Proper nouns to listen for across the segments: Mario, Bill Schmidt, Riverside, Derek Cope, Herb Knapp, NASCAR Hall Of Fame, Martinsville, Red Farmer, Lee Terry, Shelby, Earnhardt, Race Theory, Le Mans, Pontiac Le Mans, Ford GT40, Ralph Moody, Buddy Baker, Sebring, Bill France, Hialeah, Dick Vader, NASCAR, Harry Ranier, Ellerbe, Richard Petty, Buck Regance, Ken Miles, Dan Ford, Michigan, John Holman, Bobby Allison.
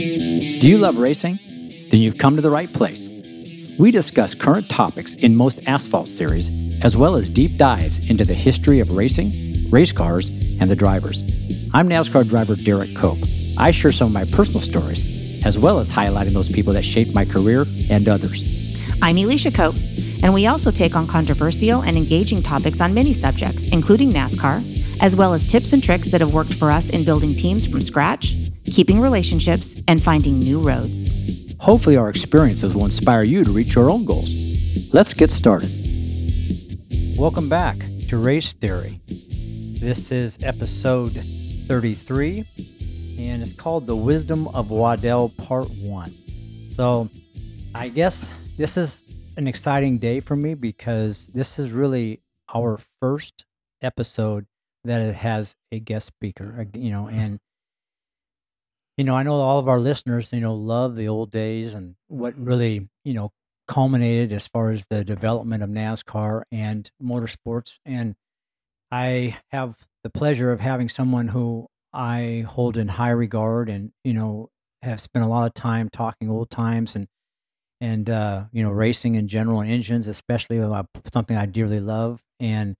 Do you love racing? Then you've come to the right place. We discuss current topics in most asphalt series, as well as deep dives into the history of racing, race cars, and the drivers. I'm NASCAR driver Derek Cope. I share some of my personal stories, as well as highlighting those people that shaped my career and others. I'm Alicia Cope, and we also take on controversial and engaging topics on many subjects, including NASCAR, as well as tips and tricks that have worked for us in building teams from scratch, keeping relationships, and finding new roads. Hopefully our experiences will inspire you to reach your own goals. Let's get started. Welcome back to Race Theory. This is episode 33, and it's called The Wisdom of Waddell Part 1. So I guess this is an exciting day for me because this is really our first episode that it has a guest speaker, you know, and you know, I know all of our listeners, you know, love the old days and what really, you know, culminated as far as the development of NASCAR and motorsports. And I have the pleasure of having someone who I hold in high regard and, you know, have spent a lot of time talking old times and you know, racing in general and engines, especially about something I dearly love. And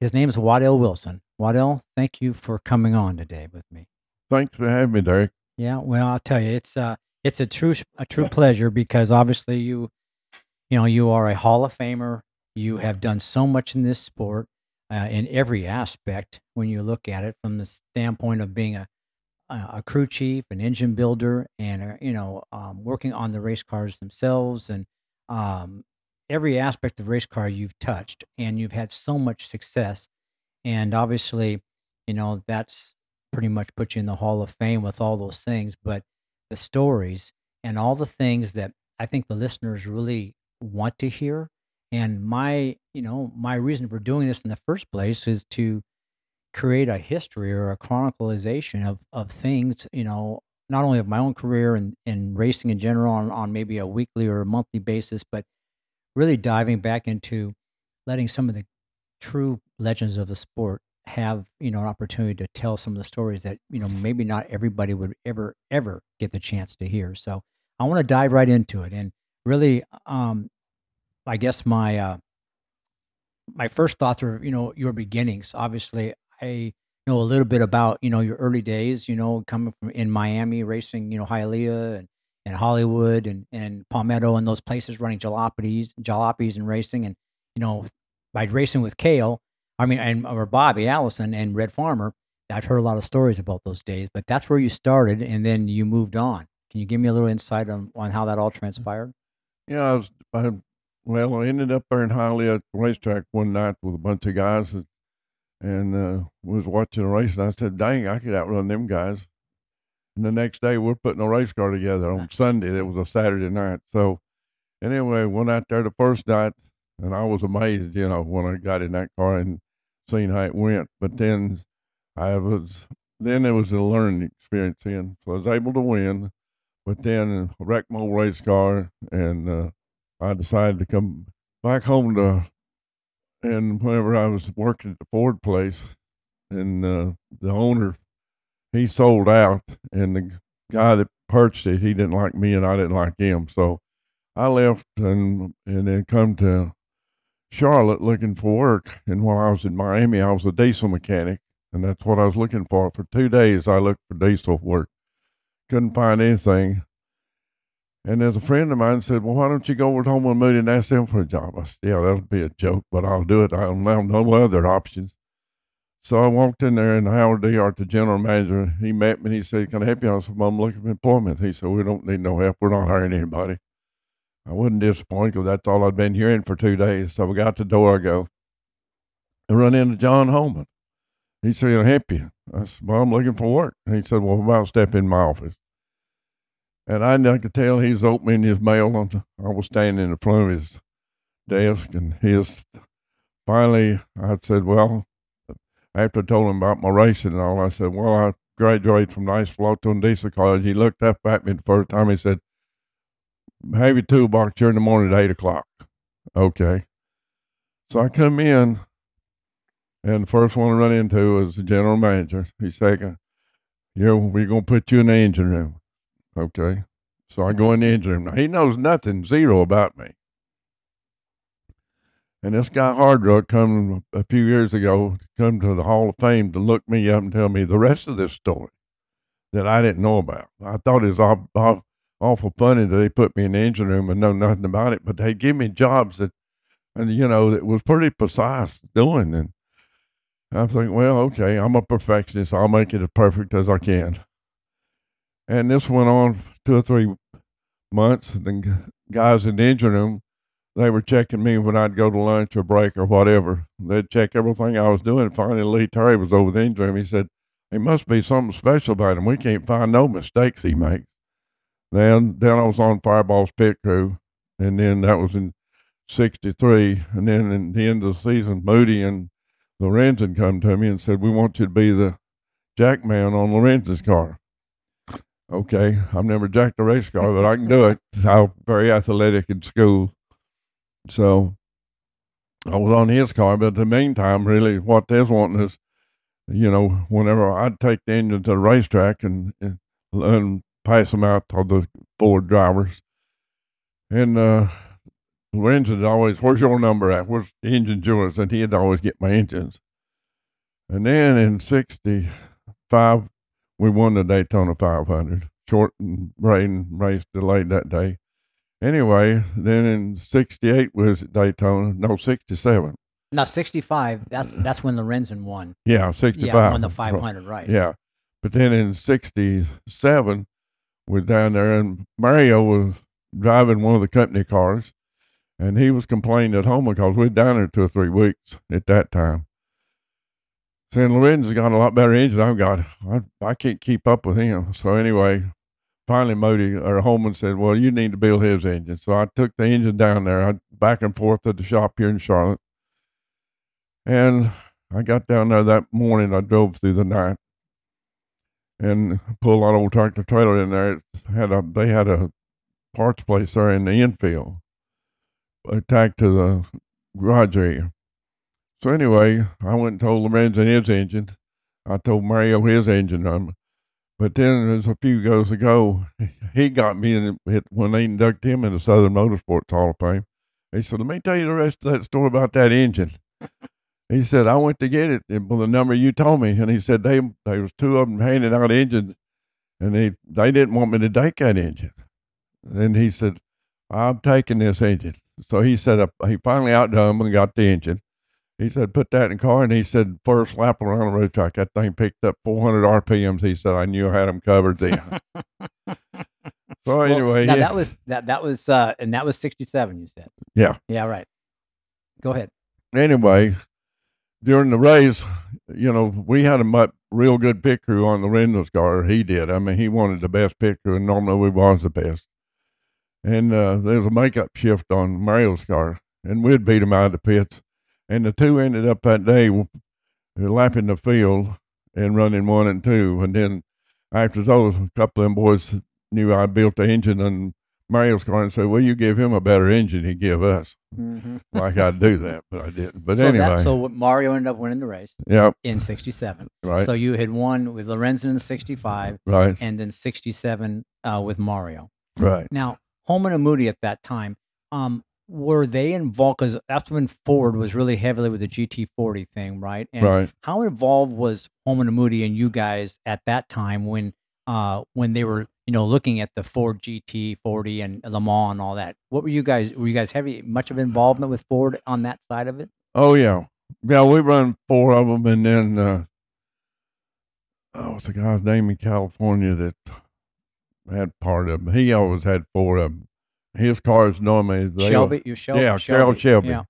his name is Waddell Wilson. Waddell, thank you for coming on today with me. Thanks for having me, Derek. Yeah, well, I'll tell you, it's a true pleasure because obviously you are a Hall of Famer. You have done so much in this sport in every aspect when you look at it from the standpoint of being a crew chief, an engine builder, and working on the race cars themselves, and every aspect of race car you've touched, and you've had so much success, and obviously, you know, that's pretty much put you in the Hall of Fame with all those things. But the stories and all the things that I think the listeners really want to hear. And my reason for doing this in the first place is to create a history or a chronicalization of things, you know, not only of my own career and racing in general on maybe a weekly or a monthly basis, but really diving back into letting some of the true legends of the sport have, you know, an opportunity to tell some of the stories that, you know, maybe not everybody would ever get the chance to hear. So I want to dive right into it. And really, I guess my first thoughts are, you know, your beginnings. Obviously, I know a little bit about, you know, your early days, you know, coming from in Miami, racing, you know, Hialeah and Hollywood and Palmetto and those places, running jalopies and racing. And, you know, by racing with Cale, or Bobby Allison and Red Farmer, I've heard a lot of stories about those days, but that's where you started and then you moved on. Can you give me a little insight on how that all transpired? Yeah, I ended up there in Hialeah at the racetrack one night with a bunch of guys and was watching a race, and I said, dang, I could outrun them guys. And the next day we're putting a race car together on Sunday. It was a Saturday night. So anyway, went out there the first night, and I was amazed, you know, when I got in that car and seen how it went. But then it was a learning experience then. So I was able to win, but then wrecked my race car, and I decided to come back home and whenever I was working at the Ford place, and the owner, he sold out, and the guy that purchased it, he didn't like me and I didn't like him. So I left and then come to Charlotte looking for work. And while I was in Miami, I was a diesel mechanic, and that's what I was looking for. For 2 days, I looked for diesel work. Couldn't find anything. And there's a friend of mine said, well, why don't you go over to Holman Moody and ask them for a job? I said, yeah, that'll be a joke, but I'll do it. I don't have no other options. So I walked in there, and Howard Dehart, the general manager, he met me and he said, can I help you? I said, I'm looking for employment. He said, we don't need no help. We're not hiring anybody. I wasn't disappointed because that's all I'd been hearing for 2 days. So I got to the door, I go, I run into John Holman. He said, I'll help you. I said, well, I'm looking for work. And he said, well, about step in my office. And I could tell he was opening his mail. I was standing in the front of his desk, and finally I said, well, after I told him about my racing and all, I said, well, I graduated from Nice Floto and Diesel College. He looked up at me the first time. He said, have your toolbox here in the morning at 8 o'clock. Okay. So I come in, and the first one I run into was the general manager. He said, we're going to put you in the engine room. Okay. So I go in the engine room. Now, he knows nothing, zero about me. And this guy Hardrock come a few years ago, come to the Hall of Fame to look me up and tell me the rest of this story that I didn't know about. I thought it was awful funny that they put me in the engine room and know nothing about it, but they give me jobs that, and you know, it was pretty precise doing. And I was like, well, okay, I'm a perfectionist. I'll make it as perfect as I can. And this went on 2 or 3 months. The guys in the engine room, they were checking me when I'd go to lunch or break or whatever. They'd check everything I was doing. Finally, Lee Terry was over the engine room. He said, "There must be something special about him. We can't find no mistakes he makes." Then I was on Fireball's pit crew, and then that was in 1963. And then at the end of the season, Moody and Lorenzen come to me and said, "We want you to be the jack man on Lorenzen's car." Okay, I've never jacked a race car, but I can do it. I was very athletic in school. So I was on his car, but in the meantime, really what they was wanting is, you know, whenever I'd take the engine to the racetrack and pass them out to the Ford drivers. And Lorenzen always, "Where's your number at? Where's the engine's yours?" And he'd always get my engines. And then in 1965, we won the Daytona 500. Short and rain race delayed that day. Anyway, then in 1968 was Daytona. No, 1967. No, 1965. That's when Lorenzen won. Yeah, 1965. Yeah, won the 500, right. Yeah. But then in 1967, we're down there, and Mario was driving one of the company cars, and he was complaining at home because we're down there 2 or 3 weeks at that time. Saying, "Lorenzen's got a lot better engine I've got. I can't keep up with him." So anyway, finally Holman said, "Well, you need to build his engine." So I took the engine down there. I back and forth to the shop here in Charlotte. And I got down there that morning. I drove through the night and pulled an old tractor trailer in there. They had a parts place there in the infield, attached to the garage area. So anyway, I went and told Lorenzen his engine. I told Mario his engine number. But then as a few goes ago, he got me when they inducted him in the Southern Motorsports Hall of Fame. He said, "Let me tell you the rest of that story about that engine." He said, "I went to get it with the number you told me." And he said, there was two of them handing out engines, and they didn't want me to take that engine. And he said, "I'm taking this engine." So he said, he finally outdone him and got the engine. He said, "Put that in the car," and he said, "First lap around the road track, that thing picked up 400 RPMs." He said, "I knew I had them covered then." So anyway, now that was 1967. You said, yeah, right. Go ahead. Anyway, during the race, you know, we had a real good pit crew on the Lorenzen's car. He did. I mean, he wanted the best pit crew, and normally we was the best. And there was a makeup shift on Mario's car, and we'd beat him out of the pits. And the two ended up that day lapping the field and running 1 and 2. And then after those, a couple of them boys knew I built the engine on Mario's car and said, "Well, you give him a better engine, he give us." Mm-hmm. Like I'd do that, but I didn't. But so anyway. So Mario ended up winning the race in 1967. Right. So you had won with Lorenzen in 1965. Right. And then 1967 with Mario. Right. Now, Holman and Moody at that time, were they involved? Because that's when Ford was really heavily with the GT40 thing, right? And right. How involved was Holman and Moody and you guys at that time when they were, you know, looking at the Ford GT40 and Le Mans and all that? What were you guys? Were you guys much of involvement with Ford on that side of it? Oh yeah. We run 4 of them, and then what's the guy's name in California that had part of them? He always had 4 of them. His cars normally Shelby. Yeah, Shelby. Yeah.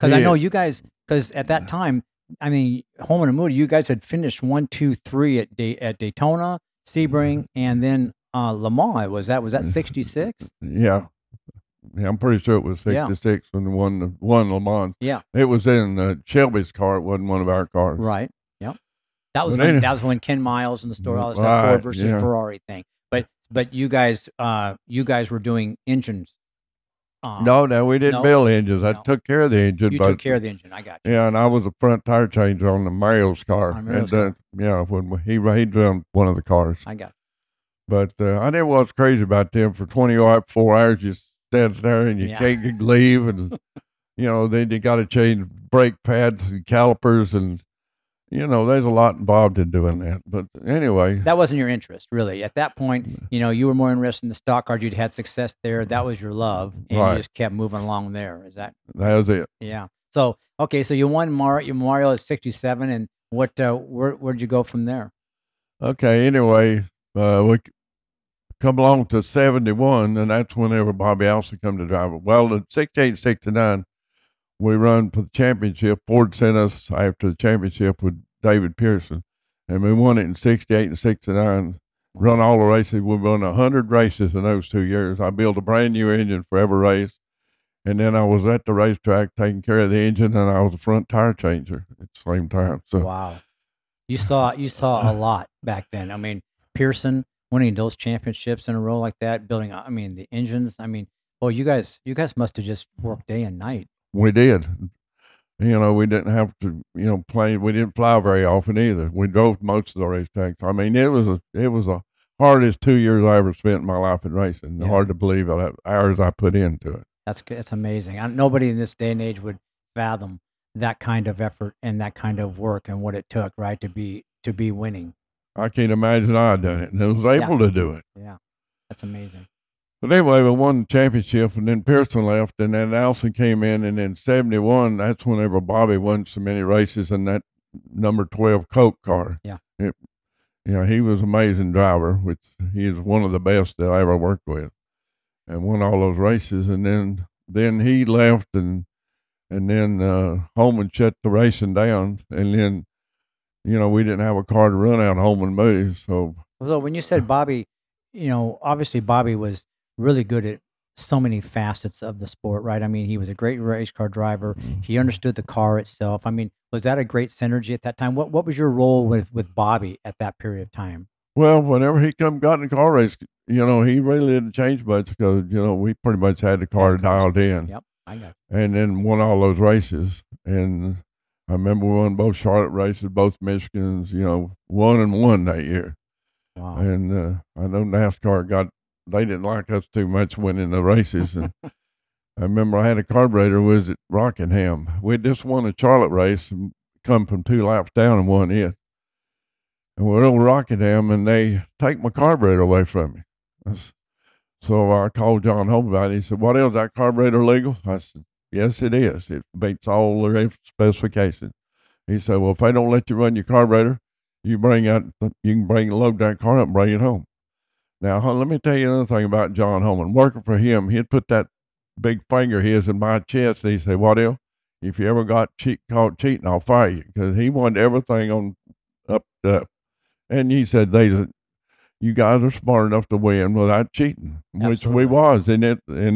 Because I know you guys, because at that time, I mean, Holman and Moody, you guys had finished 1, 2, 3 at Daytona, Sebring, and then Le Mans. Was that 1966? Yeah, I'm pretty sure it was 1966 when won Le Mans. Yeah, it was in Shelby's car. It wasn't one of our cars. Right. Yeah. That was when Ken Miles and the story all this stuff, Ford versus Ferrari thing. But you guys were doing engines. No, we didn't build engines. I took care of the engine. You took care of the engine. I got you. Yeah, and I was a front tire changer on the Mario's car. When he drove one of the cars. I got But I never was crazy about them. For 24 hours, you stand there and you can't leave. And, you know, then you got to change brake pads and calipers. And, you know, there's a lot involved in doing that. But anyway. That wasn't your interest, really. At that point, you know, you were more interested in the stock car. You'd had success there. That was your love. And you just kept moving along there. Is that? That was it. Yeah. So, okay. So you won Mario at 67. And what, where'd you go from there? Okay. Anyway, we come along to 71, and that's whenever Bobby Allison come to drive it. Well, in 68, 69, we run for the championship. Ford sent us after the championship with David Pearson, and we won it in 68 and 69, run all the races. We won 100 races in those 2 years. I built a brand-new engine for every race, and then I was at the racetrack taking care of the engine, and I was a front tire changer at the same time. So wow. You saw a lot back then. I mean, Pearson winning those championships in a row like that, building, I mean, the engines, I mean, oh, you guys must have just worked day and night. We did. You know, we didn't have to, you know, play. We didn't fly very often either. We drove most of the race tracks. I mean, it was the hardest 2 years I ever spent in my life in racing. Yeah. Hard to believe the hours I put into it. That's amazing. Nobody in this day and age would fathom that kind of effort and that kind of work and what it took, right, to be winning. I can't imagine I'd done it, and I was able to do it. Yeah, that's amazing. But anyway, we won the championship, and then Pearson left, and then Allison came in, and in 71, that's whenever Bobby won so many races in that number 12 Cope car. Yeah. He was an amazing driver, which he is one of the best that I ever worked with, and won all those races, and then he left, and then Holman shut the racing down, and then, you know, we didn't have a car to run out of Holman Moody, so. So when you said Bobby, you know, obviously Bobby was really good at so many facets of the sport, right? I mean, he was a great race car driver. He understood the car itself. I mean, was that a great synergy at that time? What was your role with Bobby at that period of time? Well, whenever he got in the car race, you know, he really didn't change much because, you know, we pretty much had the car dialed in. Yep, I got you. And then won all those races, and I remember we won both Charlotte races, both Michigans, you know, 1-1 that year. Wow. And I know NASCAR they didn't like us too much winning the races. And I remember I had a carburetor, was at Rockingham. We just won a Charlotte race and come from 2 laps down and won it. And we're over Rockingham, and they take my carburetor away from me. So I called John Holman about it. He said, "What else? Is that carburetor legal?" I said, "Yes, it is. It beats all the specifications." He said, "Well, if they don't let you run your carburetor, you can load that car up and bring it home." Now, let me tell you another thing about John Holman. Working for him, he'd put that big finger of his in my chest, and he'd say, "What else? If you ever got caught cheating, I'll fire you," because he wanted everything on up. And he said, "You guys are smart enough to win without cheating," which Absolutely. We was, and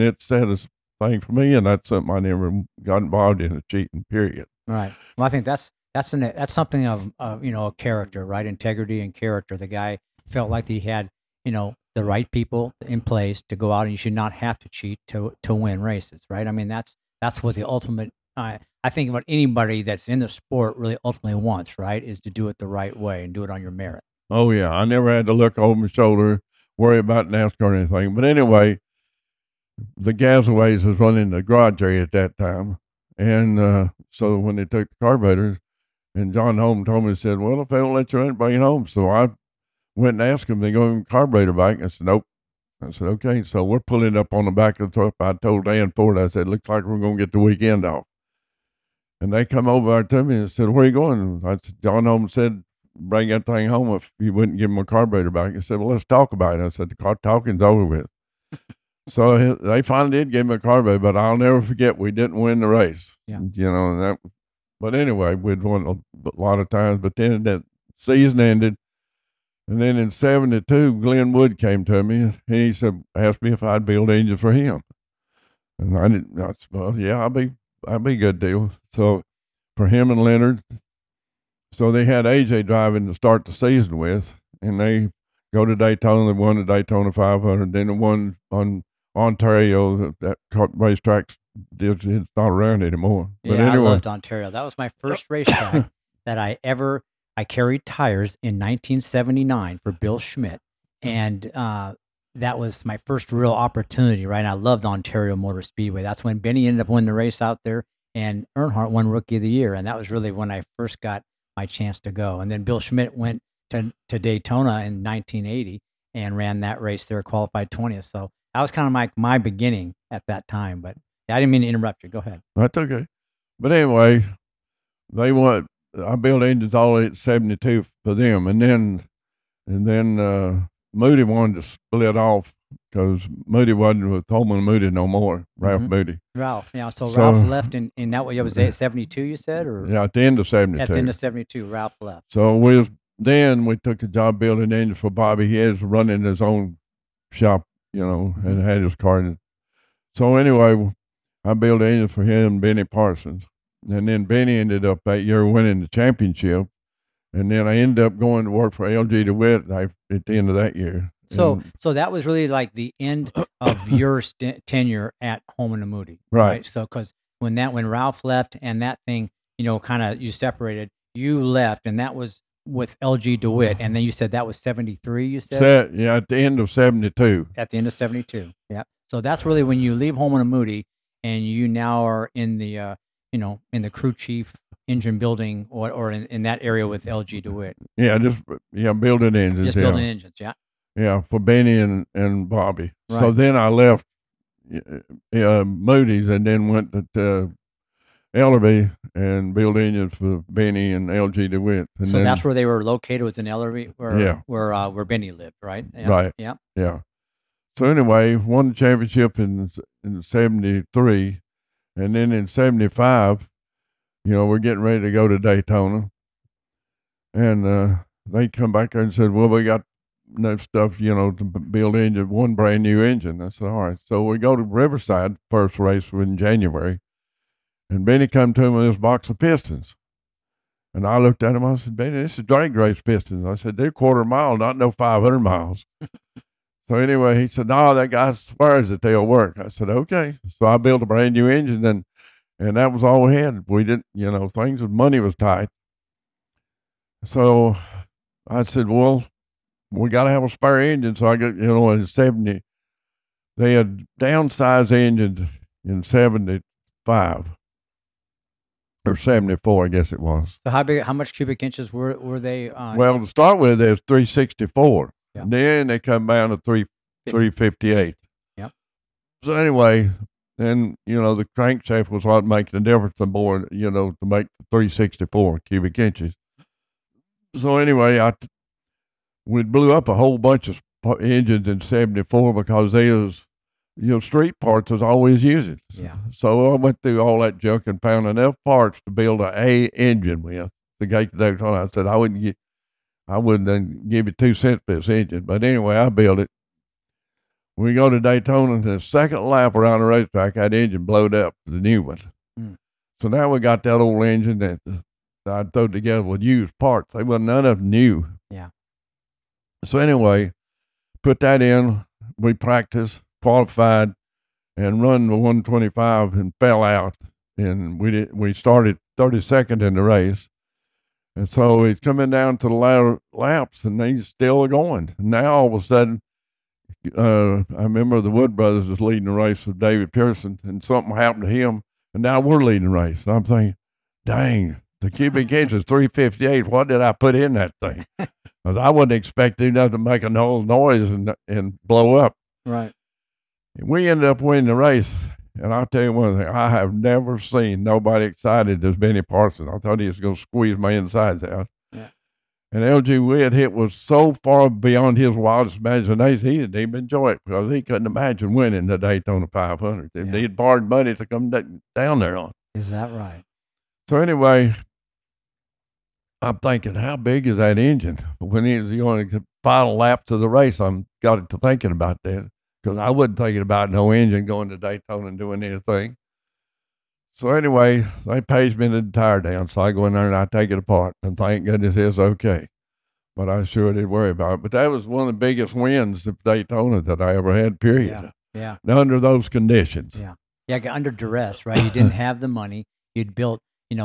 it set us thing for me, and that's something I never got involved in, a cheating period. Right. Well, I think that's something of you know, a character, right? Integrity and character. The guy felt like he had, you know, the right people in place to go out, and you should not have to cheat to win races, right? I mean, that's what the ultimate. I think what anybody that's in the sport really ultimately wants, right, is to do it the right way and do it on your merit. Oh yeah, I never had to look over my shoulder, worry about NASCAR or anything. But anyway, the Gazaways was running the garage area at that time. And so when they took the carburetors, and John Holman told me, he said, "Well, if they don't let you in, bring it home." So I went and asked him, "They go in the carburetor back?" I said, "Nope." I said, "Okay." So we're pulling up on the back of the truck. I told Dan Ford, I said, "Looks like we're going to get the weekend off." And they come over to me and said, "Where are you going?" I said, "John Holman said, bring that thing home if you wouldn't give him a carburetor back." He said, "Well, let's talk about it." I said, "The car talking's over with." So they finally did give me a carburetor, but I'll never forget, we didn't win the race. Yeah. You know, and that. But anyway, we'd won a lot of times. But then that season ended, and then in 72, Glenn Wood came to me, and he said, asked me if I'd build engines for him. And I didn't. I said, "Well, yeah, I'll be a good deal." So for him and Leonard, so they had AJ driving to start the season with, and they go to Daytona. They won the Daytona 500, then they won on Ontario. That racetrack, it's not around anymore. But yeah, anyway. I loved Ontario. That was my first racetrack that I carried tires in 1979 for Bill Schmidt, And that was my first real opportunity, right? And I loved Ontario Motor Speedway. That's when Benny ended up winning the race out there, and Earnhardt won Rookie of the Year. And that was really when I first got my chance to go. And then Bill Schmidt went to Daytona in 1980 and ran that race there, qualified 20th. So that was kind of my beginning at that time. But I didn't mean to interrupt you. Go ahead. That's okay. But anyway, they won. I built engines all at 72 for them. And then Moody wanted to split off because Moody wasn't with Holman and Moody no more, Ralph Moody. Ralph, yeah. So Ralph left, and that way, was at 72, you said? Or? Yeah, at the end of 72. At the end of 72, Ralph left. So we took a job building engines for Bobby. He was running his own shop, and had his car. So anyway, I built engines for him, Benny Parsons. And then Benny ended up that year winning the championship. And then I ended up going to work for LG DeWitt at the end of that year. So that was really like the end of your tenure at Holman and Moody. Right. So because when Ralph left and that thing, kind of you separated, you left, and that was with LG DeWitt. And then you said that was 73, you said? Yeah, at the end of 72. At the end of 72, yeah. So that's really when you leave Holman and Moody and you now are in the, in the crew chief engine building or in that area with LG DeWitt. Yeah, building engines. Just building engines, yeah. Yeah, for Benny and Bobby. Right. So then I left Moody's and then went to Ellerbe and built engines for Benny and LG DeWitt. And so that's where they were located, was in Ellerbe, where Benny lived, right? Yeah. Right. Yeah. Yeah. So anyway, won the championship in 73, and then in 75, we're getting ready to go to Daytona, and they come back there and said, "Well, we got enough stuff, to build engine, one brand new engine." I said, "All right." So we go to Riverside, first race in January, and Benny come to him with this box of pistons, and I looked at him. I said, "Benny, this is drag race pistons." I said, "They're 1/4 mile, not no 500 miles." So anyway, he said, "No, that guy swears that they'll work." I said, "Okay." So I built a brand new engine, and that was all we had. We didn't, money was tight. So I said, "Well, we got to have a spare engine." So I got, in 70, they had downsized engines in 75 or 74, I guess it was. So how much cubic inches were they? Well, to start with, it was 364. Yep. Then they come down to 358. Yep. So anyway, then the crankshaft was what makes the difference. The more to make 364 cubic inches. So anyway, we blew up a whole bunch of engines in 74 because they was street parts was always using. Yeah. So I went through all that junk and found enough parts to build an engine with the gate to Daytona. I said I wouldn't give you 2 cents for this engine. But anyway, I built it. We go to Daytona, and the second lap around the racetrack, that engine blowed up, the new one. Mm. So now we got that old engine that I threw together with used parts. They were none of them new. Yeah. So anyway, put that in. We practiced, qualified, and run the 125 and fell out. And we started 32nd in the race. And so he's coming down to the latter laps, and he's still going. Now, all of a sudden, I remember the Wood brothers was leading the race with David Pearson, and something happened to him, and now we're leading the race. I'm thinking, dang, the cubic inch is 358. What did I put in that thing? Because I wasn't expecting nothing to make a whole noise and blow up. Right. And we ended up winning the race. And I'll tell you one thing, I have never seen nobody excited as Benny Parsons. I thought he was going to squeeze my insides out. Yeah. And LG Witt hit was so far beyond his wildest imagination, he didn't even enjoy it because he couldn't imagine winning the Daytona 500. Yeah. He'd borrowed money to come down there on. Is that right? So anyway, I'm thinking, how big is that engine? When he was going to final lap to the race, I got to thinking about that. Because I wasn't thinking about no engine going to Daytona and doing anything. So anyway, they paged me the tire down, so I go in there and I take it apart, and thank goodness it's okay. But I sure did worry about it. But that was one of the biggest wins of Daytona that I ever had, period. Yeah. Yeah. Under those conditions. Yeah. Yeah, under duress, right? You didn't have the money. You'd built,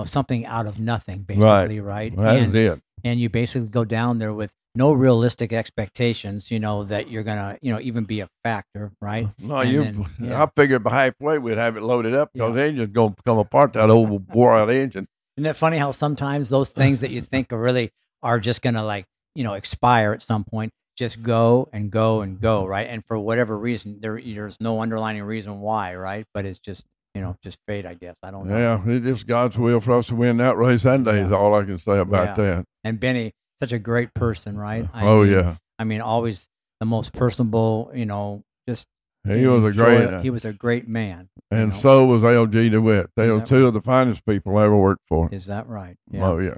something out of nothing, basically, right? Well, that was it. And you basically go down there with no realistic expectations, you know, that you're going to, you know, even be a factor, right? No, and you. Then, yeah. I figured by halfway we'd have it loaded up. Those engines going to come apart, that old wore-out engine. Isn't it funny how sometimes those things that you think are really are just going to, like, you know, expire at some point, just go and go and go, right? And for whatever reason, there's no underlying reason why, right? But it's just, you know, just fate, I guess. I don't know. Yeah, it's just God's will for us to win that race that day is all I can say about that. And Benny, such a great person, right? I mean, always the most personable, you know, just. He was a great. He was a great man. And so was LG DeWitt. They were two of the finest people I ever worked for. Is that right? Yeah. Oh, yeah.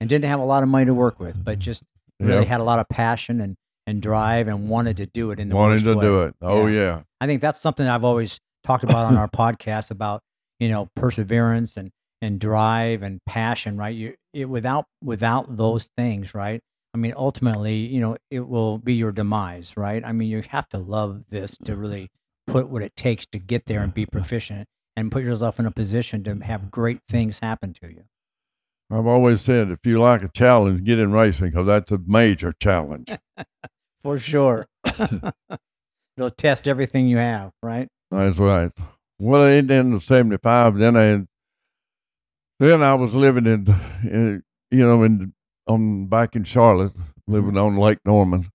And didn't have a lot of money to work with, but just really had a lot of passion and drive and wanted to do it in the worst way. Wanted to do it. Oh, yeah. I think that's something I've always talked about on our podcast about, you know, perseverance and drive and passion, right? Without those things, right? I mean, ultimately, you know, it will be your demise, right? I mean, you have to love this to really put what it takes to get there and be proficient and put yourself in a position to have great things happen to you. I've always said, if you like a challenge, get in racing, because that's a major challenge. For sure. It'll test everything you have, right? That's right. Well, it ended in 75. Then I was living back in Charlotte, living on Lake Norman,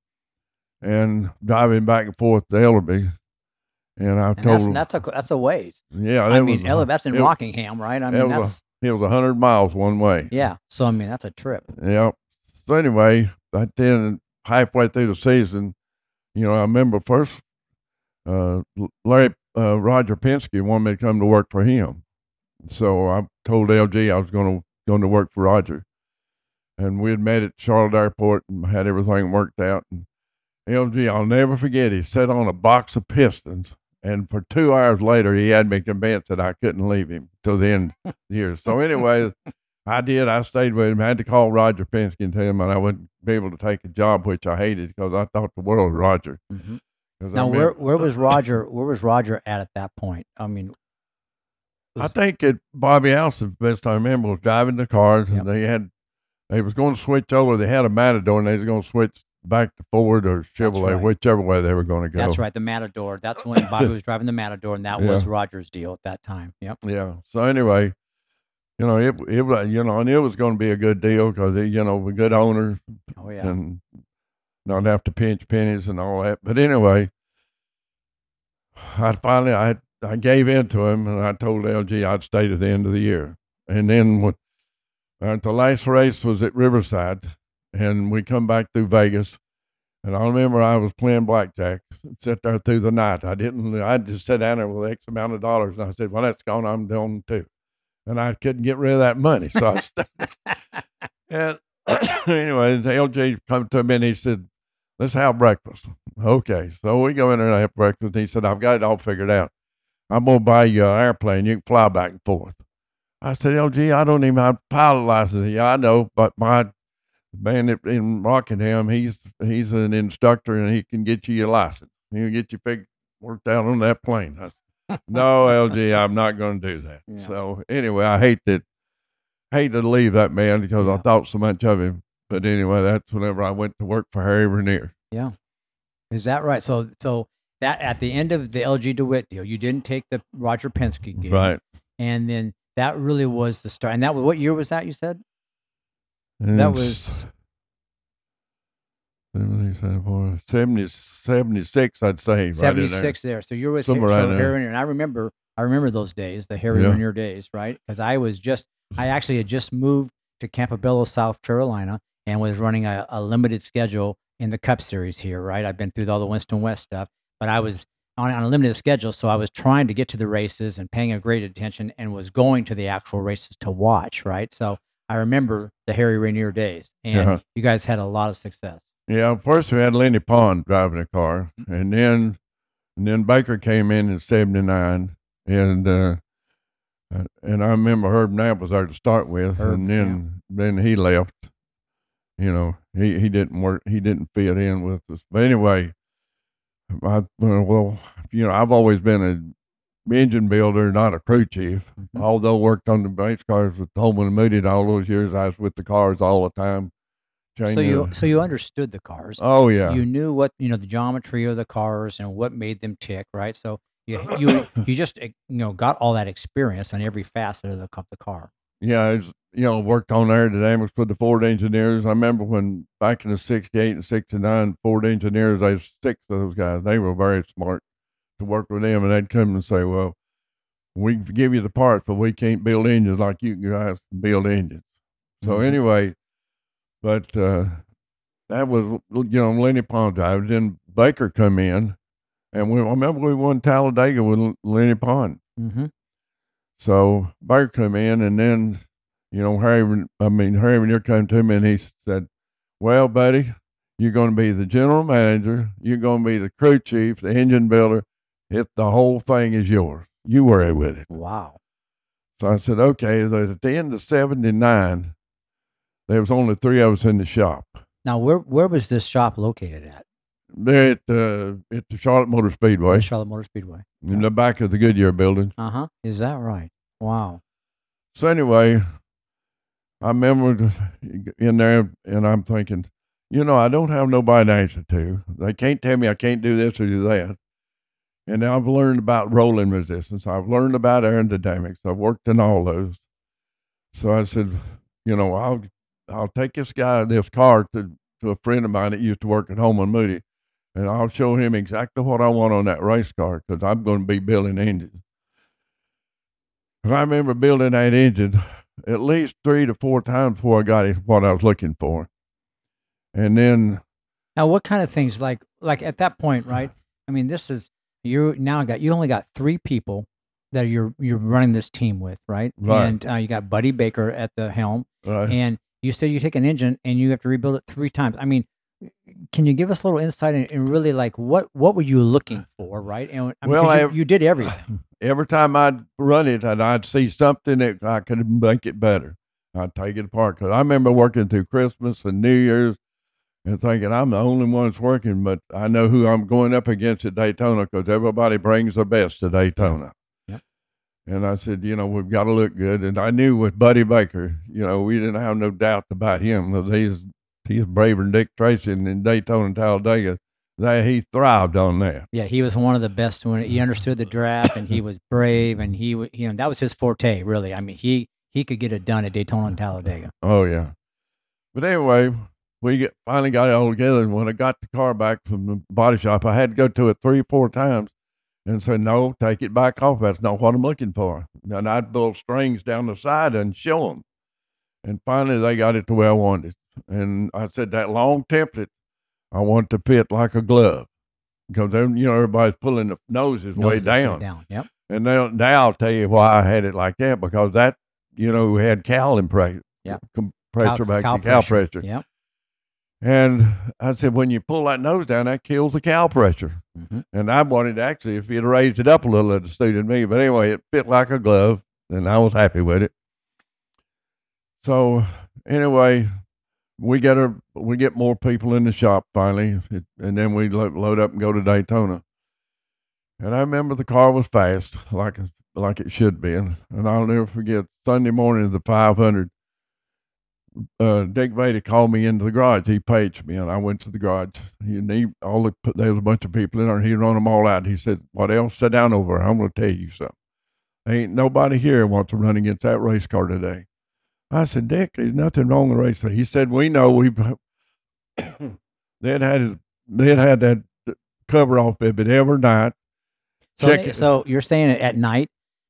and driving back and forth to Ellerbe. And that's a ways. Yeah, I mean, Ellerbe, that's in Rockingham, right? I mean, it was 100 miles one way. Yeah, so I mean, that's a trip. Yeah. So anyway, then halfway through the season, you know, I remember first. Roger Penske wanted me to come to work for him. So I told LG I was going to work for Roger. And we had met at Charlotte Airport and had everything worked out. And LG, I'll never forget, he sat on a box of Pistons. And for 2 hours later, he had me convinced that I couldn't leave him till the end of the year. So anyway, I did. I stayed with him. I had to call Roger Penske and tell him that I wouldn't be able to take a job, which I hated because I thought the world of Roger. Mm-hmm. Now, where was Roger? Where was Roger at that point? I mean, I think at Bobby Allison, best I remember, was driving the cars, and they was going to switch over. They had a Matador, and they was going to switch back to Ford or Chevrolet, whichever way they were going to go. That's right, the Matador. That's when Bobby was driving the Matador, and that was Roger's deal at that time. Yep. Yeah. So anyway, you know, it was, you know, and it was going to be a good deal because, you know, a good owner. Oh yeah. And not have to pinch pennies and all that. But anyway, I finally gave in to him, and I told LG I'd stay to the end of the year. And then the last race was at Riverside, and we come back through Vegas. And I remember I was playing blackjack, sat there through the night. I just sat down there with X amount of dollars, and I said, well, that's gone. I'm done too. And I couldn't get rid of that money, so I stayed. And anyway, LG come to me, and he said, let's have breakfast. Okay. So we go in there and have breakfast. He said, I've got it all figured out. I'm going to buy you an airplane. You can fly back and forth. I said, LG, I don't even have a pilot license. Yeah, I know, but my man in Rockingham, he's an instructor, and he can get you your license. He'll get you worked out on that plane. I said, no, LG, I'm not going to do that. Yeah. So anyway, I hate to leave that man because I thought so much of him. But anyway, that's whenever I went to work for Harry Ranier. Yeah. Is that right? So that at the end of the LG DeWitt deal, you didn't take the Roger Penske gig. Right. And then that really was the start. And that was, what year was that you said? And that was 76, I'd say. 76 there. So you're with Harry Ranier. And I remember those days, the Harry Ranier days, right? Because I actually had just moved to Campobello, South Carolina, and was running a limited schedule in the Cup Series here, right? I've been through all the Winston West stuff, but I was on a limited schedule, so I was trying to get to the races and paying a great attention and was going to the actual races to watch, right? So I remember the Harry Ranier days, and you guys had a lot of success. Yeah, first we had Lenny Pond driving a car, and then Baker came in 79, and I remember Herb Knapp was there to start with, then he left. You know, he didn't work. He didn't fit in with us. But anyway, I've always been an engine builder, not a crew chief. Mm-hmm. Although I worked on the race cars with Holman and Moody all those years, I was with the cars all the time. So you understood the cars. Oh yeah. You knew what, the geometry of the cars and what made them tick, right? So you just got all that experience on every facet of the car. Yeah, I was, worked on aerodynamics with the Ford engineers. I remember when back in the 68 and 69 Ford engineers, I had 6 of those guys. They were very smart to work with them, and they'd come and say, "Well, we can give you the parts, but we can't build engines like you guys can build engines." So anyway, but that was, Lenny Pond died. Then Baker come in, and I remember we won Talladega with Lenny Pond. Mm-hmm. So Baker come in, and then, Harry Ranier came to me, and he said, "Well, buddy, you're going to be the general manager. You're going to be the crew chief, the engine builder. The whole thing is yours. You worry with it." Wow. So I said, okay. At the end of 79, there was only 3 of us in the shop. Now, where was this shop located at? There at the Charlotte Motor Speedway. Charlotte Motor Speedway. In the back of the Goodyear building. Uh-huh. Is that right? Wow. So anyway, I remember in there, and I'm thinking, I don't have nobody to answer to. They can't tell me I can't do this or do that. And I've learned about rolling resistance. I've learned about aerodynamics. I've worked in all those. So I said, I'll take this car to a friend of mine that used to work at Holman Moody, and I'll show him exactly what I want on that race car, because I'm going to be building engines. And I remember building that engine at least 3 to 4 times before I got what I was looking for. And then... Now, what kind of things, like at that point, right? I mean, this is... You only got 3 people that you're running this team with, right? Right. And you got Buddy Baker at the helm, right. And you said you take an engine and you have to rebuild it 3 times. I mean, can you give us a little insight and really like what were you looking for, right? And you did everything. Every time I'd run it, I'd see something that I could make it better. I'd take it apart, because I remember working through Christmas and New Year's, and thinking, I'm the only one that's working, but I know who I'm going up against at Daytona, because everybody brings their best to Daytona. Yep. And I said, we've got to look good. And I knew with Buddy Baker, we didn't have no doubt about him. He's braver than Dick Tracy in Daytona and Talladega. He thrived on that. Yeah, he was one of the best. When he understood the draft, and he was brave, and that was his forte, really. I mean, he could get it done at Daytona and Talladega. Oh, yeah. But anyway... We finally got it all together, and when I got the car back from the body shop, I had to go to it 3 or 4 times and say, "No, take it back off. That's not what I'm looking for." And I'd pull strings down the side and show them. And finally, they got it the way I wanted it. And I said, that long template, I want to fit like a glove, because then everybody's pulling the noses way down. Yep. And now I'll tell you why I had it like that, because that had cow pressure. Yep. And I said, when you pull that nose down, that kills the cow pressure. Mm-hmm. And I wanted, actually, if you'd raised it up a little, it'd suited me. But anyway, it fit like a glove, and I was happy with it. So anyway, we get more people in the shop finally, and then we load up and go to Daytona. And I remember the car was fast, like it should be. And I'll never forget Sunday morning of the 500. Dick Vader called me into the garage. He paged me, and I went to the garage. There was a bunch of people in there, and he run them all out. He said, "What else? Sit down over here. I'm going to tell you something. Ain't nobody here wants to run against that race car today." I said, "Dick, there's nothing wrong with the race car." He said, "We know. They'd had that cover off of it every night." So you're saying at night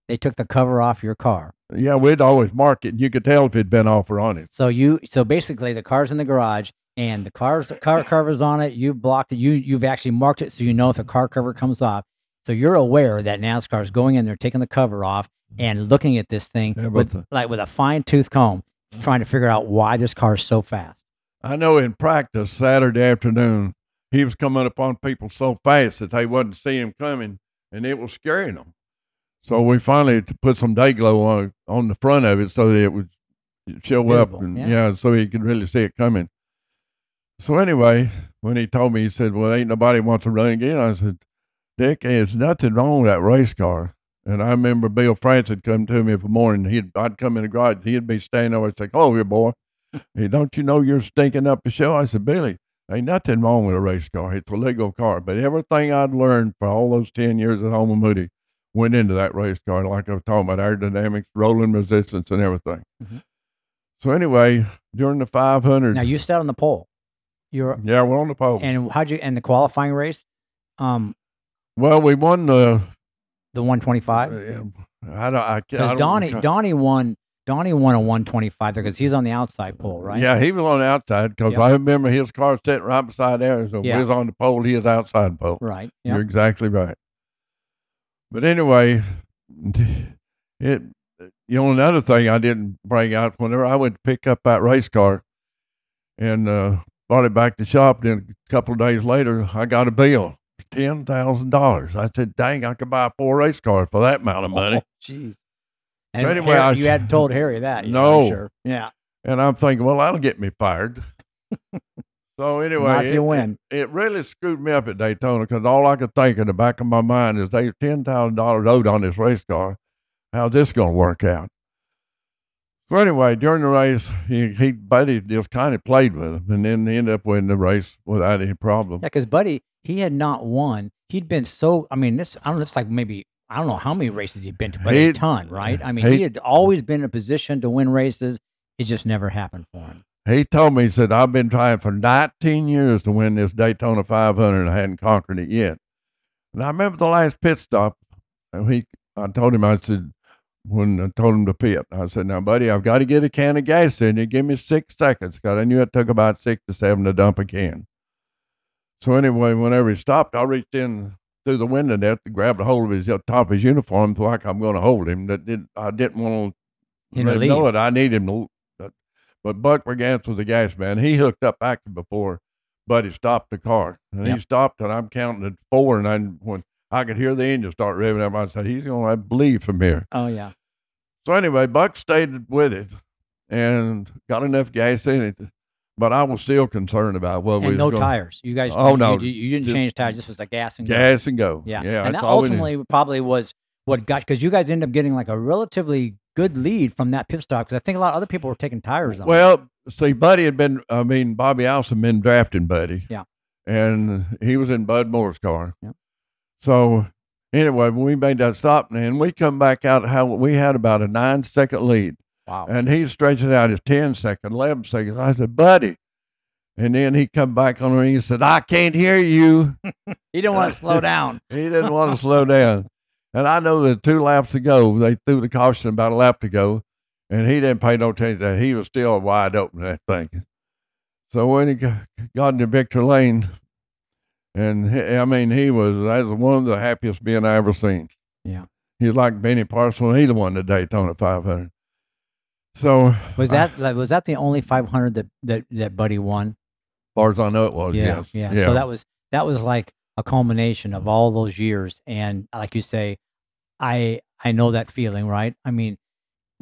they took the cover off your car? Yeah, we'd always mark it, and you could tell if it'd been off or on it. So basically, the car's in the garage, and the car cover's on it. You've blocked it. You've actually marked it, so if the car cover comes off. So you're aware that NASCAR's going in there, taking the cover off, and looking at this thing with a fine tooth comb, trying to figure out why this car's so fast. I know in practice Saturday afternoon, he was coming upon people so fast that they wouldn't see him coming, and it was scaring them. So we finally put some day glow on the front of it so that it would show visible up, and so he could really see it coming. So anyway, when he told me, he said, "Well, ain't nobody wants to run again." I said, "Dick, there's nothing wrong with that race car." And I remember Bill France had come to me in the morning. I'd come in the garage. He'd be standing over and say, "Oh, here, boy." Hey, don't you know you're stinking up the show? I said, Billy, ain't nothing wrong with a race car. It's a legal car. But everything I'd learned for all those 10 years at Holman Moody went into that race car, like I was talking about, aerodynamics, rolling resistance, and everything. Mm-hmm. So anyway, during the 500. Now, you sat on the pole. Yeah, we're on the pole. And how'd you, and the qualifying race? Well, we won the 125. I don't. Donnie won a 125 there because he's on the outside pole, right? Yeah, he was on the outside because I remember his car sitting right beside ours. So he was on the pole, he is outside pole. Right. Yep. You're exactly right. But anyway, another thing I didn't bring out, whenever I would pick up that race car and brought it back to the shop, then a couple of days later, I got a bill, $10,000. I said, dang, I could buy 4 race cars for that amount of money. Jeez. So and anyway, you hadn't told Harry that. No. Sure. Yeah. And I'm thinking, well, that'll get me fired. So anyway, not if you win. It really screwed me up at Daytona because all I could think in the back of my mind is they're $10,000 owed on this race car. How's this going to work out? So anyway, during the race, Buddy just kind of played with him, and then he ended up winning the race without any problem. Yeah, because Buddy, he had not won. He'd been so, I don't know how many races he'd been to, but a ton, right? I mean, he had always been in a position to win races. It just never happened for him. He told me, he said, I've been trying for 19 years to win this Daytona 500, and I hadn't conquered it yet. And I remember the last pit stop, I told him, I said, when I told him to pit, I said, now, buddy, I've got to get a can of gas in you. Give me 6 seconds, because I knew it took about 6 to 7 to dump a can. So anyway, whenever he stopped, I reached in through the window there to grab a hold of the top of his uniform, like I'm going to hold him. I didn't want to let him know it. I need him to. But Buck Regance was the gas man. He hooked up action before Buddy stopped the car. And he stopped, and I'm counting at 4. And when I could hear the engine start revving up, I said, he's going to bleed from here. Oh, yeah. So anyway, Buck stayed with it and got enough gas in it. But I was still concerned about what we were doing. And no tires. You guys, no. You didn't change tires. This was like gas and go. Gas and go. Yeah. And that ultimately probably was what got, because you guys ended up getting like a relatively good lead from that pit stop, because I think a lot of other people were taking tires on. Well, see, Bobby Allison been drafting Buddy. Yeah. And he was in Bud Moore's car. Yeah. So anyway, when we made that stop, and we come back out, how we had about a 9-second lead. Wow. And he's stretching out his 10-second, 11 seconds. I said, Buddy. And then he come back on the ring and said, I can't hear you. He didn't want to slow down. He didn't want to slow down. And I know that 2 laps to go, they threw the caution about a lap to go, and he didn't pay no attention to that. He was still wide open, I think. So when he got into Victor Lane, and he was one of the happiest men I ever seen. Yeah. He was like Benny Parsons. He won the Daytona 500. So was that the only 500 that Buddy won? As far as I know, it was. Yeah, yes. Yeah. So that was like a culmination of all those years, and like you say, I know that feeling, right? I mean,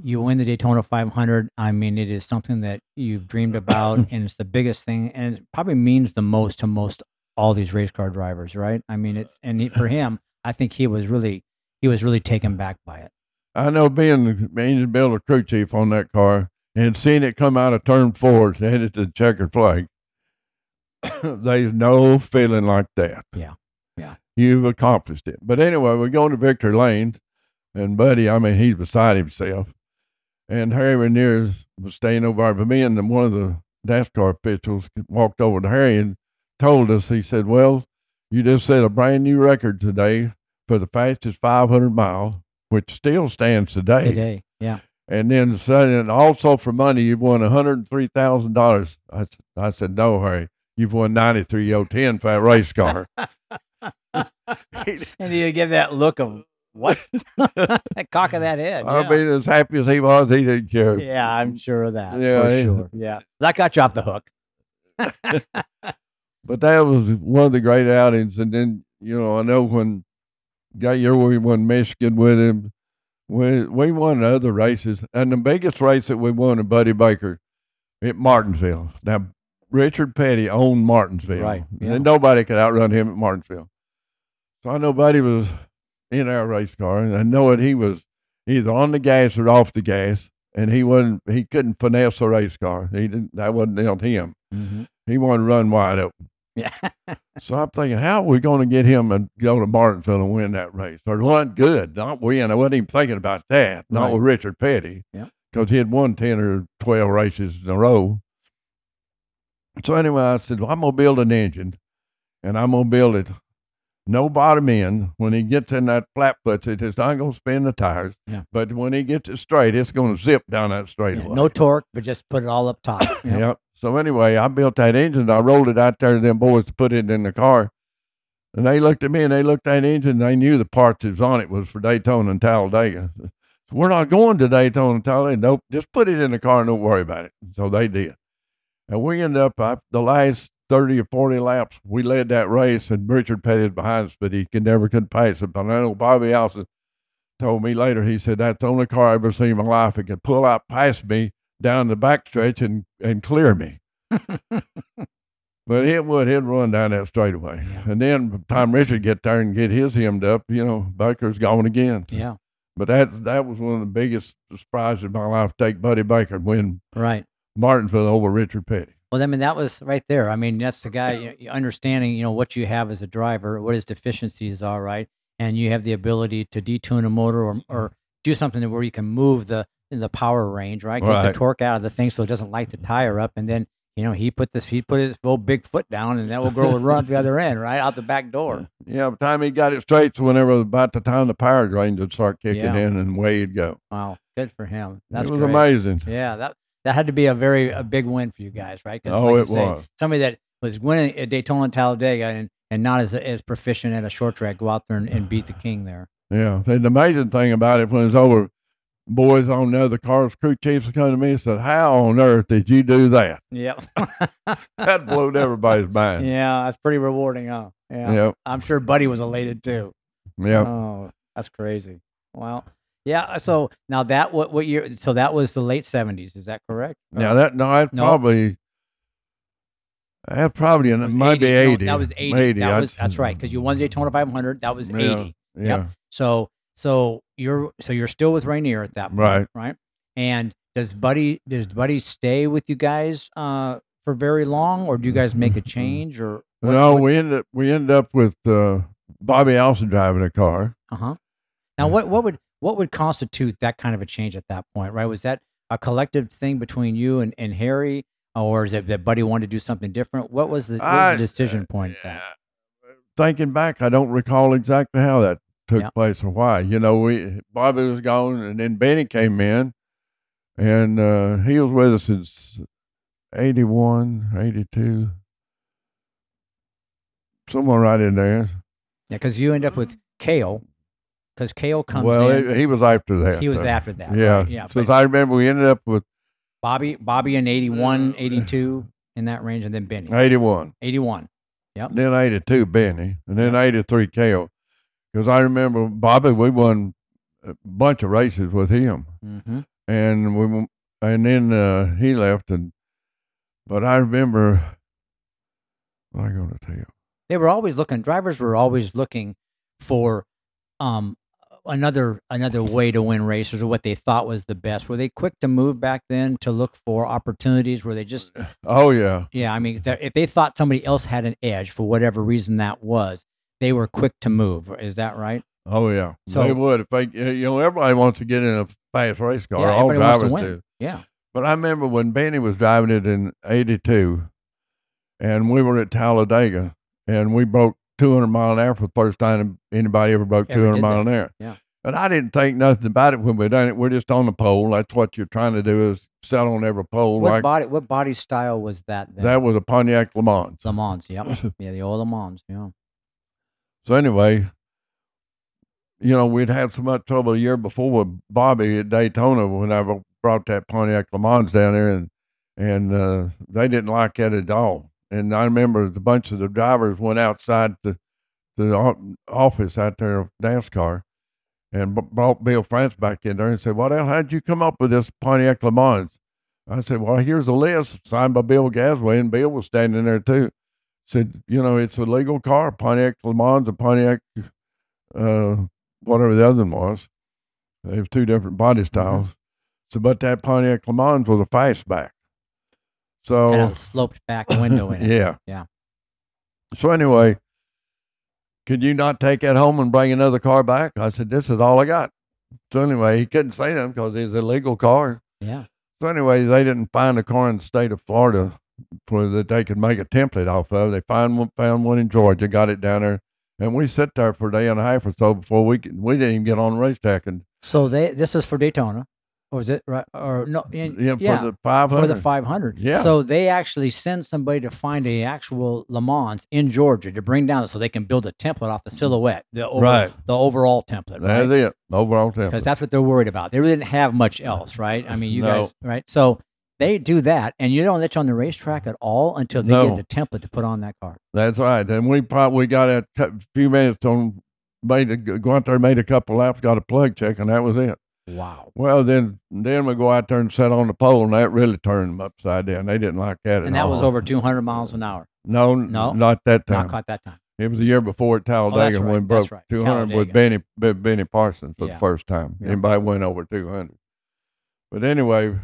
you win the Daytona 500. I mean, it is something that you've dreamed about, and it's the biggest thing, and it probably means the most to most all these race car drivers, right? I mean, for him, I think he was really taken back by it. I know being the engine builder crew chief on that car and seeing it come out of turn 4 to head it to the checkered flag. There's no feeling like that. Yeah. Yeah. You've accomplished it. But anyway, we're going to Victory Lane, and Buddy, he's beside himself. And Harry Ranier was staying over there with me, and one of the NASCAR officials walked over to Harry and told us, he said, well, you just set a brand new record today for the fastest 500 mile, which still stands today. Today, yeah. And then suddenly, also for money, you've won $103,000. I said, no, Harry. You've won 93,010 for a race car. And you give that look of, what? That cock of that head. As happy as he was, he didn't care. Yeah, I'm sure of that. Yeah, sure. Yeah. That got you off the hook. But that was one of the great outings. And then, I know when we won Michigan with him, we won other races. And the biggest race that we won at Buddy Baker at Martinsville. Now, Richard Petty owned Martinsville. Right. Yeah. And nobody could outrun him at Martinsville. So I know Buddy was in our race car, and I know that he was either on the gas or off the gas and he couldn't finesse a race car. He didn't. That wasn't on him. Mm-hmm. He wanted to run wide open. Yeah. So I'm thinking, how are we going to get him and go to Martinsville and win that race? Or run good, not win. I wasn't even thinking about that. Not right. With Richard Petty. Yeah. Because he had won 10 or 12 races in a row. So anyway, I said, well, I'm going to build an engine, and I'm going to build it no bottom end. When he gets in that flat puts it, it's not going to spin the tires. Yeah. But when he gets it straight, it's going to zip down that straightaway. Yeah, no torque, but just put it all up top. Yep. Yep. So anyway, I built that engine. I rolled it out there to them boys to put it in the car. And they looked at me, and they looked at that engine, and they knew the parts that was on it was for Daytona and Talladega. So we're not going to Daytona and Talladega. Nope, just put it in the car and don't worry about it. So they did. And we ended up, the last 30 or 40 laps, we led that race, and Richard Petty was behind us, but he could never pass it. But I know Bobby Allison told me later, he said, that's the only car I've ever seen in my life that could pull out past me down the backstretch and clear me. But it'd run down that straightaway. Yeah. And then by the time Richard get there and get his hemmed up, Baker's gone again. So. Yeah. But that was one of the biggest surprises of my life, take Buddy Baker and win. Right. Martinsville over Richard Petty. Well, I mean, that was right there. I mean, that's the guy, understanding, what you have as a driver, what his deficiencies are, right? And you have the ability to detune a motor or do something where you can move the power range, right? Get the torque out of the thing so it doesn't light the tire up. And then, he put his old big foot down, and that old girl would run the other end, right? Out the back door. Yeah, by the time he got it straight, so whenever about the time the power range would start kicking in and away he'd go. Wow, good for him. That was great. Amazing. Yeah, That had to be a big win for you guys, right? Because somebody that was winning at Daytona and Talladega and not as proficient at a short track, go out there and beat the king there. Yeah. The amazing thing about it, when it's over, boys on the other cars, crew chiefs would come to me and said, how on earth did you do that? Yep. That blew everybody's mind. Yeah. That's pretty rewarding, huh? Yeah. Yep. I'm sure Buddy was elated too. Yeah. Oh, that's crazy. Wow. Yeah, so now what year? So that was the late 70s, is that correct? Now that might be 80. That was 80. 80. That's right, because you won the Daytona 500. That was 80. Yeah. Yep. So you're still with Ranier at that point, right? And does Buddy stay with you guys for very long, or do you guys make a change? Or we end up with Bobby Allison driving a car. Uh huh. Now what would constitute that kind of a change at that point, right? Was that a collective thing between you and Harry, or is it that Buddy wanted to do something different? What was the decision point at that? Thinking back, I don't recall exactly how that took place or why. Bobby was gone, and then Benny came in, and he was with us since 81, 82, somewhere right in there. Yeah, because you end up with Cale. Because Cale comes in. Well, he was after that. He was after that. Yeah. Right? Yeah. Since I remember, we ended up with Bobby in 81, 82, in that range, and then Benny. 81. Yep. Then 82, Benny. And then 83, Cale. Because I remember Bobby, we won a bunch of races with him. Mm-hmm. And then he left. But I remember, what am I going to tell you? Drivers were always looking for another way to win races, or what they thought was the best. Were they quick to move back then to look for opportunities? Were they just? Oh yeah. Yeah. I mean, if they thought somebody else had an edge for whatever reason that was, they were quick to move. Is that right? Oh yeah. So they would. If they, everybody wants to get in a fast race car. Yeah, all drivers do. Yeah. But I remember when Benny was driving it in 82, and we were at Talladega, and we broke 200 mile an hour for the first time anybody ever broke 200 mile an hour. Yeah. And I didn't think nothing about it when we done it. We're just on the pole. That's what you're trying to do, is settle on every pole. What body style was that then? That was a Pontiac Le Mans. Le Mans, yeah. Yeah, the old Le Mans, yeah. So anyway, we'd had so much trouble a year before with Bobby at Daytona when I brought that Pontiac Le Mans down there, and they didn't like that at all. And I remember a bunch of the drivers went outside the office out there of NASCAR and brought Bill France back in there and said, "What the hell, how'd you come up with this Pontiac Le Mans?" I said, "Well, here's a list signed by Bill Gasway," and Bill was standing there too. Said, "It's a legal car, Pontiac Le Mans and Pontiac, whatever the other one was. They have two different body styles." So, but that Pontiac Le Mans was a fastback. So had a sloped back window in it. Yeah. Yeah. So anyway, could you not take that home and bring another car back? I said, this is all I got. So anyway, he couldn't say them because it's an illegal car. Yeah. So anyway, they didn't find a car in the state of Florida for that they could make a template off of. They found one in Georgia, got it down there, and we sat there for a day and a half or so before we didn't even get on the racetrack. And so this was for Daytona, or was it right? Or no? For the 500. For the 500. Yeah. So they actually send somebody to find a actual Le Mans in Georgia to bring down, so they can build a template off the silhouette, the overall template. Right? That's it, the overall template. Because that's what they're worried about. They really didn't have much else, right? I mean, you guys, right? So. They do that, and you don't let you on the racetrack at all until they get the template to put on that car. That's right. And we probably got a few minutes go out there, made a couple laps, got a plug check, and that was it. Wow. Well, then we go out there and sit on the pole, and that really turned them upside down. They didn't like that at all. And that was over 200 miles an hour. No, not that time. Not caught that time. It was the year before at Talladega when we broke 200 Talladega. With Benny Parsons for the first time. Yeah. Anybody went over 200. But anyway...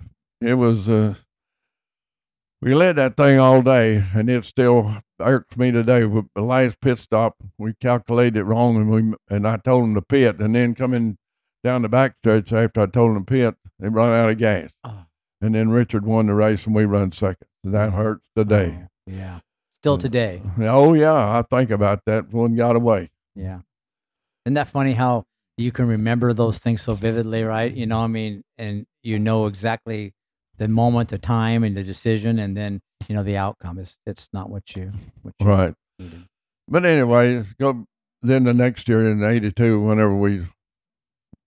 It was, we led that thing all day, and it still irks me today. With the last pit stop, we calculated it wrong, and I told them to pit, and then coming down the backstretch after I told them to pit, they run out of gas. Oh. And then Richard won the race, and we run second. That hurts today. Oh, yeah. Still today. Oh, yeah. I think about that. One got away. Yeah. Isn't that funny how you can remember those things so vividly, right? You know, I mean, and you know exactly the moment, the time, and the decision, and then you know the outcome it's not what you right. Needed. But anyway, then the next year in '82, whenever we,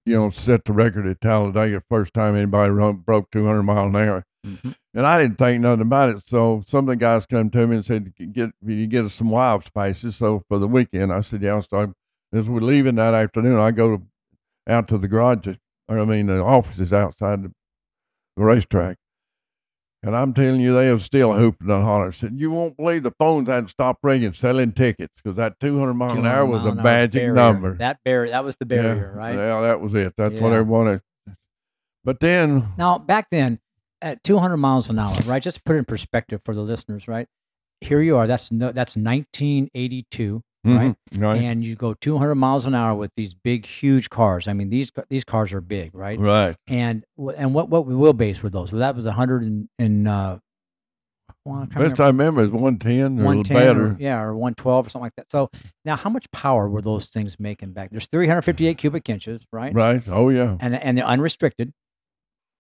you know, set the record at Talladega, first time anybody broke 200 mile an hour, mm-hmm. and I didn't think nothing about it. So some of the guys come to me and said, "Get us some wild spices." So for the weekend, I said, "Yeah." So as we're leaving that afternoon, I go out to the garage, the offices outside the racetrack. And I'm telling you, they have still hooping and hollering. Said, you won't believe the phones had stopped ringing selling tickets because that 200 mile an hour was a magic number. That was the barrier, right? Yeah, that was it. That's what everyone wanted. But then. Now, back then, at 200 miles an hour, right? Just put it in perspective for the listeners, right? Here you are. That's 1982, right? Right? And you go 200 miles an hour with these big, huge cars. I mean, these cars are big, right? Right. And what wheelbase were those? Well, that was 100 and best I remember is 110 or better. Or 112 or something like that. So now, how much power were those things making back? There's 358 cubic inches, right? Right. Oh yeah. And they're unrestricted,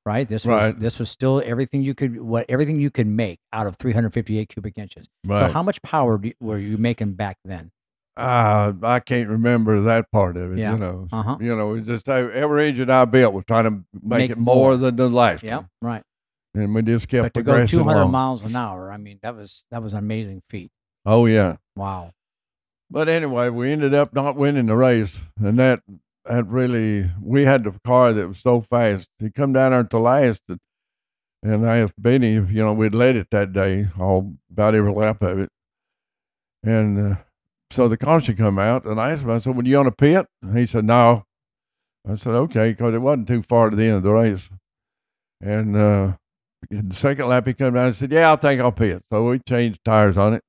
right? This was still everything you could make out of 358 cubic inches. Right. So how much power were you making back then? I can't remember that part of it. Yeah. You know, it's just every engine I built was trying to make it more than the last. Yeah, right. And we just kept progressing. To go 200 miles an hour. I mean, that was an amazing feat. Oh yeah, wow. But anyway, we ended up not winning the race, and that really we had the car that was so fast. He come down there at the last, and I asked Benny if we'd led it that day, about every lap of it, and. So the caution come out, and I asked him, I said, were you on a pit? And he said, no. I said, okay, because it wasn't too far to the end of the race. And in the second lap, he come down and said, yeah, I think I'll pit. So we changed tires on it,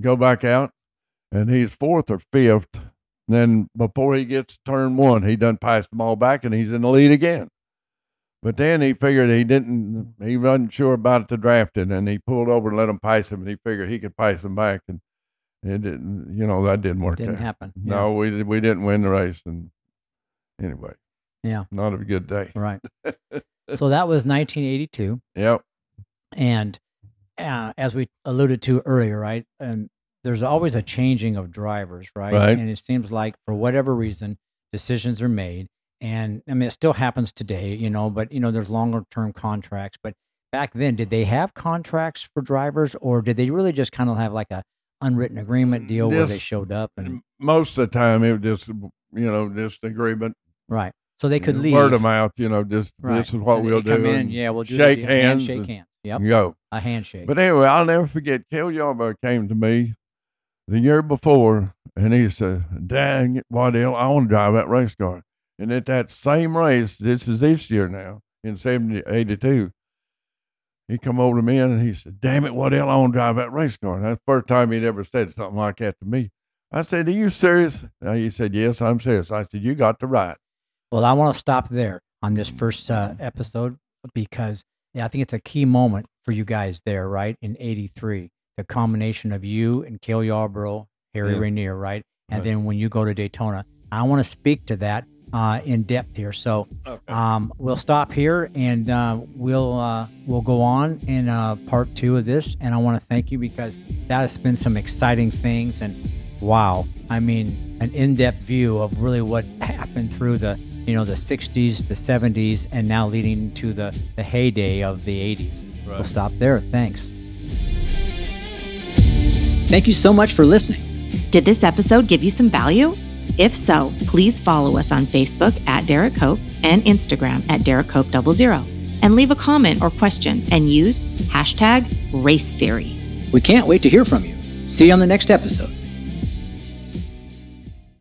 go back out, and he's fourth or fifth. And then before he gets to turn one, he done passed them all back, and he's in the lead again. But then he figured he wasn't sure about the drafting, and he pulled over and let him pass him, and he figured he could pass him back. And it didn't, that didn't work. Didn't happen. Yeah. No, we didn't win the race, and anyway, not a good day. Right. So that was 1982. Yep. And as we alluded to earlier, right, and there's always a changing of drivers, right? Right. And it seems like for whatever reason, decisions are made, and I mean it still happens today, But there's longer term contracts. But back then, did they have contracts for drivers, or did they really just kind of have like a unwritten agreement deal where they showed up? And most of the time it was just just agreement, right? So they could leave word of mouth, just right. This is what we'll do. We'll just shake hands, yep, go a handshake. But anyway, I'll never forget, Cale Yarborough came to me the year before, and he said, dang it, Waddell, I want to drive that race car. And at that same race, this is this year now, in 82. He come over to me and he said, "Damn it, Waddell, I want to drive that race car." And that's the first time he'd ever said something like that to me. I said, "Are you serious?" And he said, "Yes, I'm serious." I said, "You got the right." Well, I want to stop there on this first episode because I think it's a key moment for you guys there, right? In 83, the combination of you and Cale Yarborough, Harry Ranier, right? And then when you go to Daytona, I want to speak to that in depth here. So we'll stop here and we'll go on in part two of this. And I want to thank you because that has been some exciting things. And wow, I mean, an in-depth view of really what happened through the, you know, the 60s, the 70s, and now leading to the heyday of the 80s. Right. We'll stop there. Thanks. Thank you so much for listening. Did this episode give you some value? If so, please follow us on Facebook at Derek Cope and Instagram at Derek Cope00 and leave a comment or question and use #RaceTheory. We can't wait to hear from you. See you on the next episode.